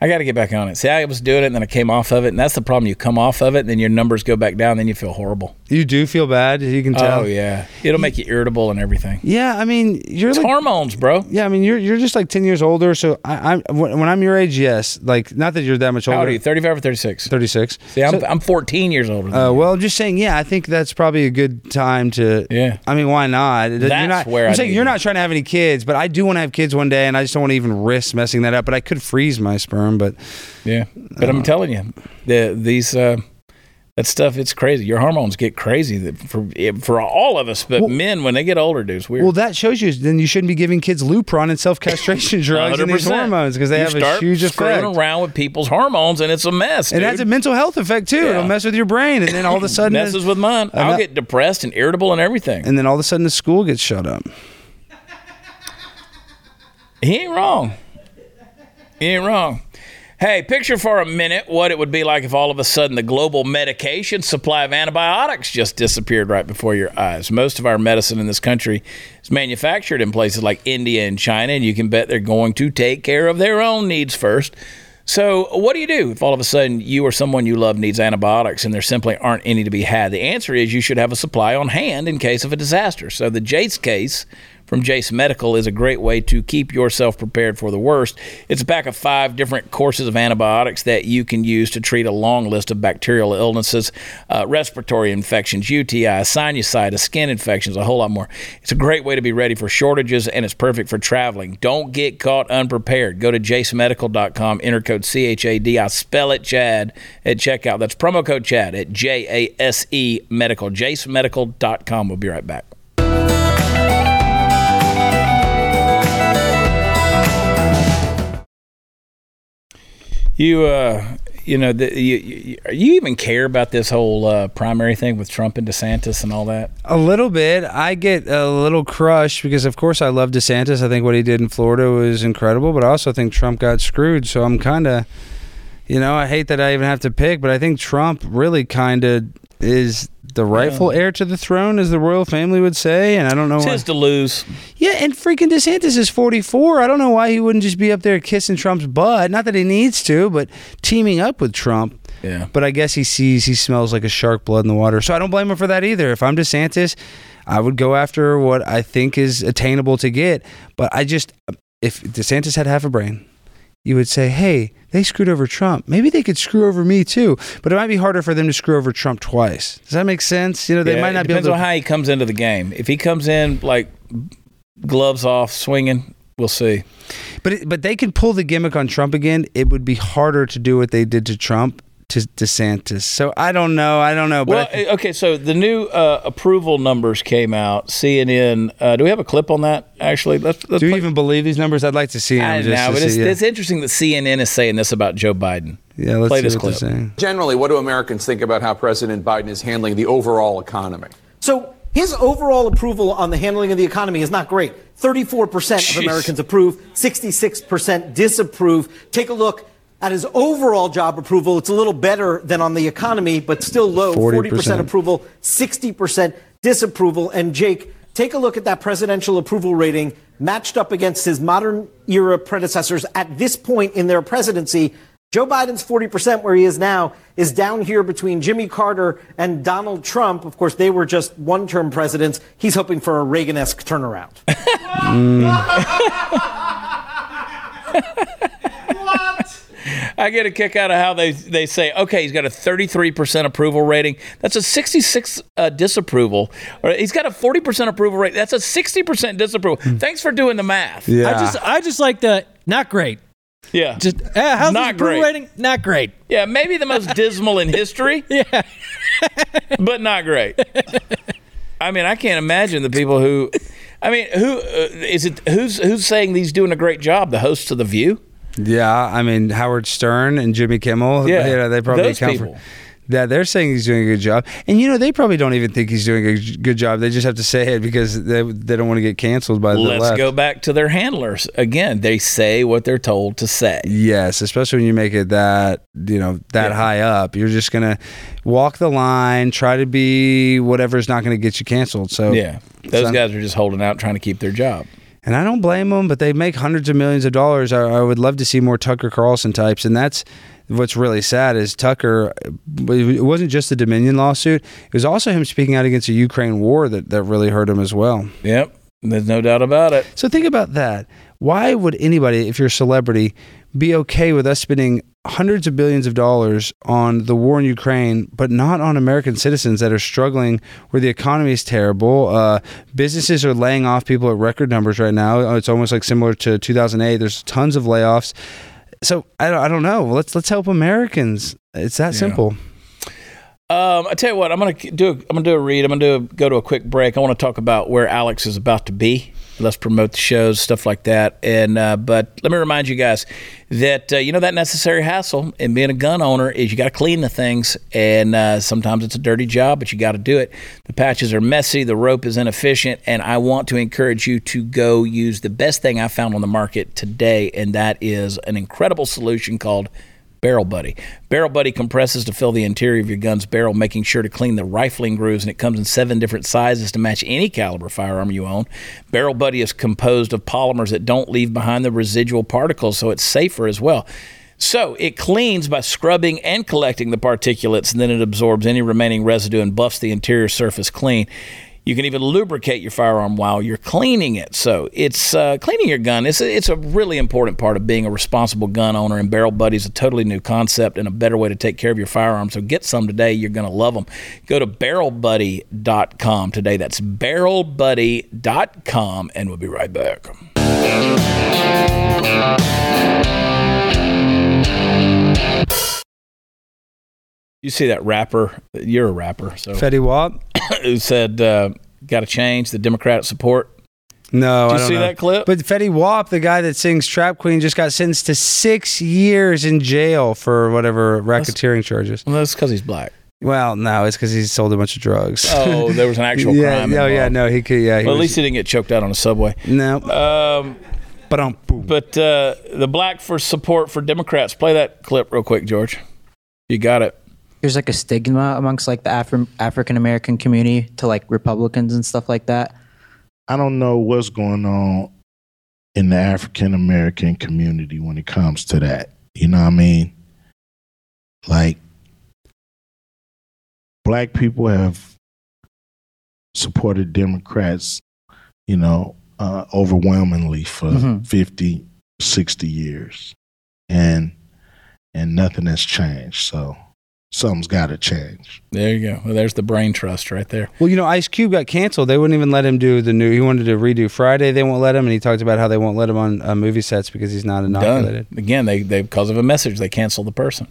I got to get back on it. See, I was doing it, and then I came off of it, and that's the problem. You come off of it, and then your numbers go back down, and then you feel horrible. You do feel bad, you can tell. Oh, yeah. It'll make you irritable and everything. Yeah, I mean, you're it's like... hormones, bro. Yeah, I mean, you're you're just like ten years older, so I, I'm when I'm your age, yes. Like, not that you're that much older. How old are you, thirty-five or thirty-six? thirty-six. See, I'm, so, I'm fourteen years older than uh, you. Well, I'm just saying, yeah, I think that's probably a good time to... Yeah. I mean, why not? That's you're not, where I'm I saying you're not trying to have any kids, but I do want to have kids one day, and I just don't want to even risk messing that up, but I could freeze my sperm. But yeah, but I'm know. telling you, the, these uh, that stuff, it's crazy. Your hormones get crazy for for all of us, but well, men when they get older, dude, it's weird. Well, that shows you then you shouldn't be giving kids Lupron and self castration drugs and these hormones because they you have a huge effect. Screwing around with people's hormones and it's a mess. Dude. It has a mental health effect too. Yeah. It'll mess with your brain, and then all of a sudden messes with mine. I'm I'll not, get depressed and irritable and everything, and then all of a sudden the school gets shut up. He ain't wrong. He ain't wrong. Hey, picture for a minute what it would be like if all of a sudden the global medication supply of antibiotics just disappeared right before your eyes. Most of our medicine in this country is manufactured in places like India and China, and you can bet they're going to take care of their own needs first. So what do you do if all of a sudden you or someone you love needs antibiotics and there simply aren't any to be had? The answer is you should have a supply on hand in case of a disaster. So the Jace case from Jace Medical is a great way to keep yourself prepared for the worst. It's a pack of five different courses of antibiotics that you can use to treat a long list of bacterial illnesses, uh, respiratory infections, U T I, sinusitis, skin infections, a whole lot more. It's a great way to be ready for shortages, and it's perfect for traveling. Don't get caught unprepared. Go to jace medical dot com, enter code C H A D. I spell it Chad at checkout. That's promo code Chad at J A S E Medical. jace medical dot com. We'll be right back. You, uh, you know, the, you, you, you even care about this whole uh, primary thing with Trump and DeSantis and all that? A little bit. I get a little crushed because, of course, I love DeSantis. I think what he did in Florida was incredible, but I also think Trump got screwed. So I'm kind of, you know, I hate that I even have to pick, but I think Trump really kind of is the rightful yeah. heir to the throne, as the royal family would say, and I don't know why. It's his to lose. Yeah, and freaking DeSantis is forty-four. I don't know why he wouldn't just be up there kissing Trump's butt. Not that he needs to, but teaming up with Trump. Yeah. But I guess he sees, he smells like a shark blood in the water. So I don't blame him for that either. If I'm DeSantis, I would go after what I think is attainable to get. But I just, if DeSantis had half a brain, you would say, hey, they screwed over Trump. Maybe they could screw over me too, but it might be harder for them to screw over Trump twice. Does that make sense? You know, they yeah, might not be able to. It depends on how he comes into the game. If he comes in like gloves off, swinging, we'll see. But it, but they can pull the gimmick on Trump again. It would be harder to do what they did to Trump to DeSantis. So I don't know. I don't know. But well, okay. So the new uh, approval numbers came out. C N N. Uh, do we have a clip on that? Actually, let's, let's do you play. even believe these numbers? I'd like to see them. I just know, but it's, see, yeah. it's interesting that C N N is saying this about Joe Biden. Yeah, let's play this clip. Generally, what do Americans think about how President Biden is handling the overall economy? So his overall approval on the handling of the economy is not great. Thirty-four percent of Americans approve. Sixty-six percent disapprove. Take a look at his overall job approval. It's a little better than on the economy, but still low. forty percent, forty percent approval, sixty percent disapproval. And Jake, take a look at that presidential approval rating matched up against his modern era predecessors at this point in their presidency. Joe Biden's forty percent, where he is now, is down here between Jimmy Carter and Donald Trump. Of course, they were just one-term presidents. He's hoping for a Reagan-esque turnaround. mm. I get a kick out of how they, they say, okay, he's got a thirty-three percent approval rating. That's a sixty-six uh, disapproval. He's got a forty percent approval rate. That's a sixty percent disapproval. Mm. Thanks for doing the math. Yeah. I just I just like the not great. Yeah. Just, uh, how's the approval great. rating? Not great. Yeah, maybe the most dismal in history. Yeah. But not great. I mean, I can't imagine the people who I mean, who uh, is it who's who's saying he's doing a great job? The hosts of The View? Yeah, I mean, Howard Stern and Jimmy Kimmel, yeah, you know, they probably those account people. for that. They're saying he's doing a good job. And, you know, they probably don't even think he's doing a good job. They just have to say it because they, they don't want to get canceled by the left. Let's go back to their handlers. Again, they say what they're told to say. Yes, especially when you make it that, you know, that yeah. high up. You're just going to walk the line, try to be whatever's not going to get you canceled. So yeah, those so guys are just holding out, trying to keep their job. And I don't blame them, but they make hundreds of millions of dollars. I, I would love to see more Tucker Carlson types. And that's what's really sad is Tucker, it wasn't just the Dominion lawsuit. It was also him speaking out against the Ukraine war that, that really hurt him as well. Yep. There's no doubt about it. So think about that. Why would anybody, if you're a celebrity, be okay with us spending hundreds of billions of dollars on the war in Ukraine, but not on American citizens that are struggling where the economy is terrible? Uh, businesses are laying off people at record numbers right now. It's almost like similar to two thousand eight. There's tons of layoffs. So I don't, I don't know. Let's let's help Americans. It's that yeah. simple. Um, I tell you what, I'm gonna do. A, I'm gonna do a read. I'm gonna do a, go to a quick break. I want to talk about where Alex is about to be. Let's promote the shows, stuff like that. And uh, but let me remind you guys that uh, you know that necessary hassle in being a gun owner is you got to clean the things, and uh, sometimes it's a dirty job, but you got to do it. The patches are messy, the rope is inefficient, and I want to encourage you to go use the best thing I found on the market today, and that is an incredible solution called Barrel Buddy. Barrel Buddy compresses to fill the interior of your gun's barrel, making sure to clean the rifling grooves, and it comes in seven different sizes to match any caliber firearm you own. Barrel Buddy is composed of polymers that don't leave behind the residual particles, so it's safer as well. So it cleans by scrubbing and collecting the particulates, and then it absorbs any remaining residue and buffs the interior surface clean. You can even lubricate your firearm while you're cleaning it. So it's uh, cleaning your gun. It's a, it's a really important part of being a responsible gun owner, and Barrel Buddy is a totally new concept and a better way to take care of your firearm. So get some today. You're going to love them. Go to barrel buddy dot com today. That's barrel buddy dot com, and we'll be right back. You see that rapper? You're a rapper, so Fetty Wap, who said, uh, "Got to change the Democratic support." No, Did I don't know. Did you see that clip? But Fetty Wap, the guy that sings "Trap Queen," just got sentenced to six years in jail for whatever racketeering that's, charges. Well, that's because he's black. Well, no, it's because he sold a bunch of drugs. Oh, there was an actual yeah, crime. No, involved. yeah, no, he could. Yeah, he well, at was, least he didn't get choked out on a subway. No. Um, but uh, the black for support for Democrats. Play that clip real quick, George. You got it. There's like a stigma amongst like the Afri- African-American community to like Republicans and stuff like that. I don't know what's going on in the African-American community when it comes to that. You know what I mean? Like, black people have supported Democrats, you know, uh, overwhelmingly for mm-hmm. fifty, sixty years. And, and nothing has changed, so... Something's got to change. There you go. Well, there's the brain trust right there. Well, you know, Ice Cube got canceled. They wouldn't even let him do the new. He wanted to redo Friday. They won't let him, and he talked about how they won't let him on uh, movie sets because he's not inoculated. Done. Again, they they because of a message, they canceled the person.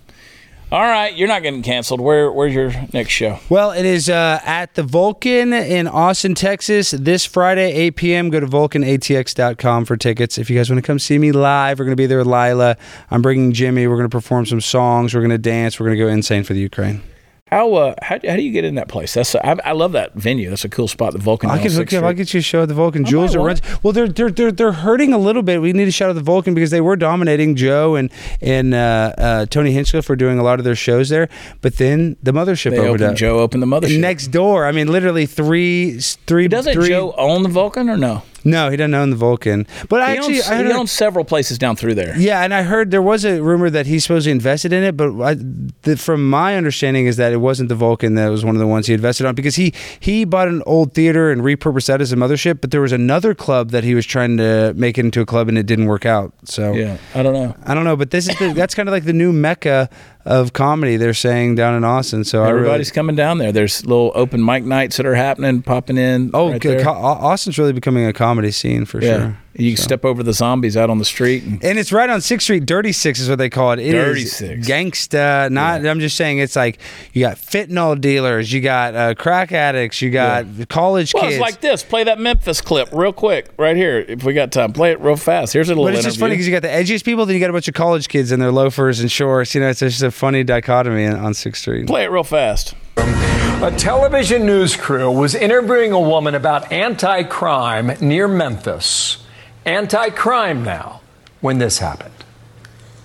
All right, you're not getting canceled. Where where's your next show? Well, it is uh, at the Vulcan in Austin, Texas, this Friday, eight p.m. Go to vulcan a t x dot com for tickets. If you guys want to come see me live, we're going to be there with Lila. I'm bringing Jimmy. We're going to perform some songs. We're going to dance. We're going to go insane for the Ukraine. How uh how, how do you get in that place? That's a, I, I love that venue. That's a cool spot. The Vulcan. I can hook you up. I'll get you a show at the Vulcan. Jules runs. Well, they're they're they're they're hurting a little bit. We need a shout out the Vulcan because they were dominating. Joe and and uh, uh, Tony Hinchcliffe were doing a lot of their shows there. But then the Mothership they opened up. Joe opened the Mothership next door. I mean, literally three three. Doesn't three, Joe own the Vulcan or no? No, he doesn't own the Vulcan. But I actually, owns, I heard, he owns several places down through there. Yeah, and I heard there was a rumor that he supposedly invested in it, but I, the, from my understanding is that it wasn't the Vulcan that was one of the ones he invested on, because he, he bought an old theater and repurposed that as a Mothership, but there was another club that he was trying to make it into a club, and it didn't work out. So yeah, I don't know. I don't know, but this is the, that's kind of like the new mecca of comedy, they're saying, down in Austin. So everybody's really, coming down there. There's little open mic nights that are happening, popping in. Oh, right there. Austin's really becoming a comedy scene for yeah. sure. You so. step over the zombies out on the street, and, and it's right on Sixth Street. Dirty Six is what they call it. It Dirty is Six, gangsta. Not. Yeah. I'm just saying, it's like you got fentanyl dealers, you got uh, crack addicts, you got yeah. college well, kids. Well, it's like this. Play that Memphis clip real quick, right here, if we got time. Play it real fast. Here's a little. But it's interview. Just funny because you got the edgiest people, then you got a bunch of college kids in their loafers and shorts. You know, it's just a funny dichotomy on Sixth Street. Play it real fast. A television news crew was interviewing a woman about anti-crime near Memphis. Anti-crime now, when this happened.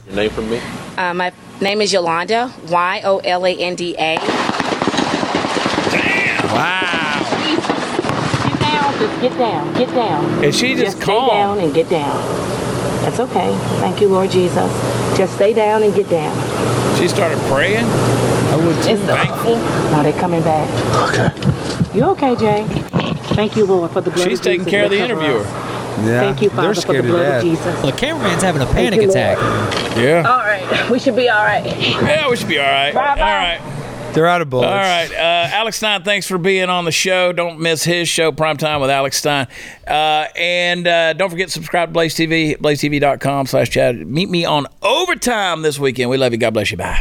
Your name for me? Uh, my name is Yolanda, Y O L A N D A. Damn! Wow. Get down, just get down, get down. And she just, just calm. Stay down and get down. That's okay. Thank you, Lord Jesus. Just stay down and get down. She started praying? I would too. Thankful? No, they're coming back. Okay. You okay, Jay? Thank you, Lord, for the blood. She's taking care of the interviewer. Us. Yeah. Thank you, Father, for the blood of Jesus. Well, the cameraman's having a panic you, attack. Yeah. All right. We should be all right. Yeah, we should be all right. Bye-bye. All right. They're out of bullets. All right. Uh, Alex Stein, thanks for being on the show. Don't miss his show, Primetime with Alex Stein. Uh, and uh, don't forget to subscribe to Blaze T V, blaze t v dot com slash Chad. Meet me on Overtime this weekend. We love you. God bless you. Bye.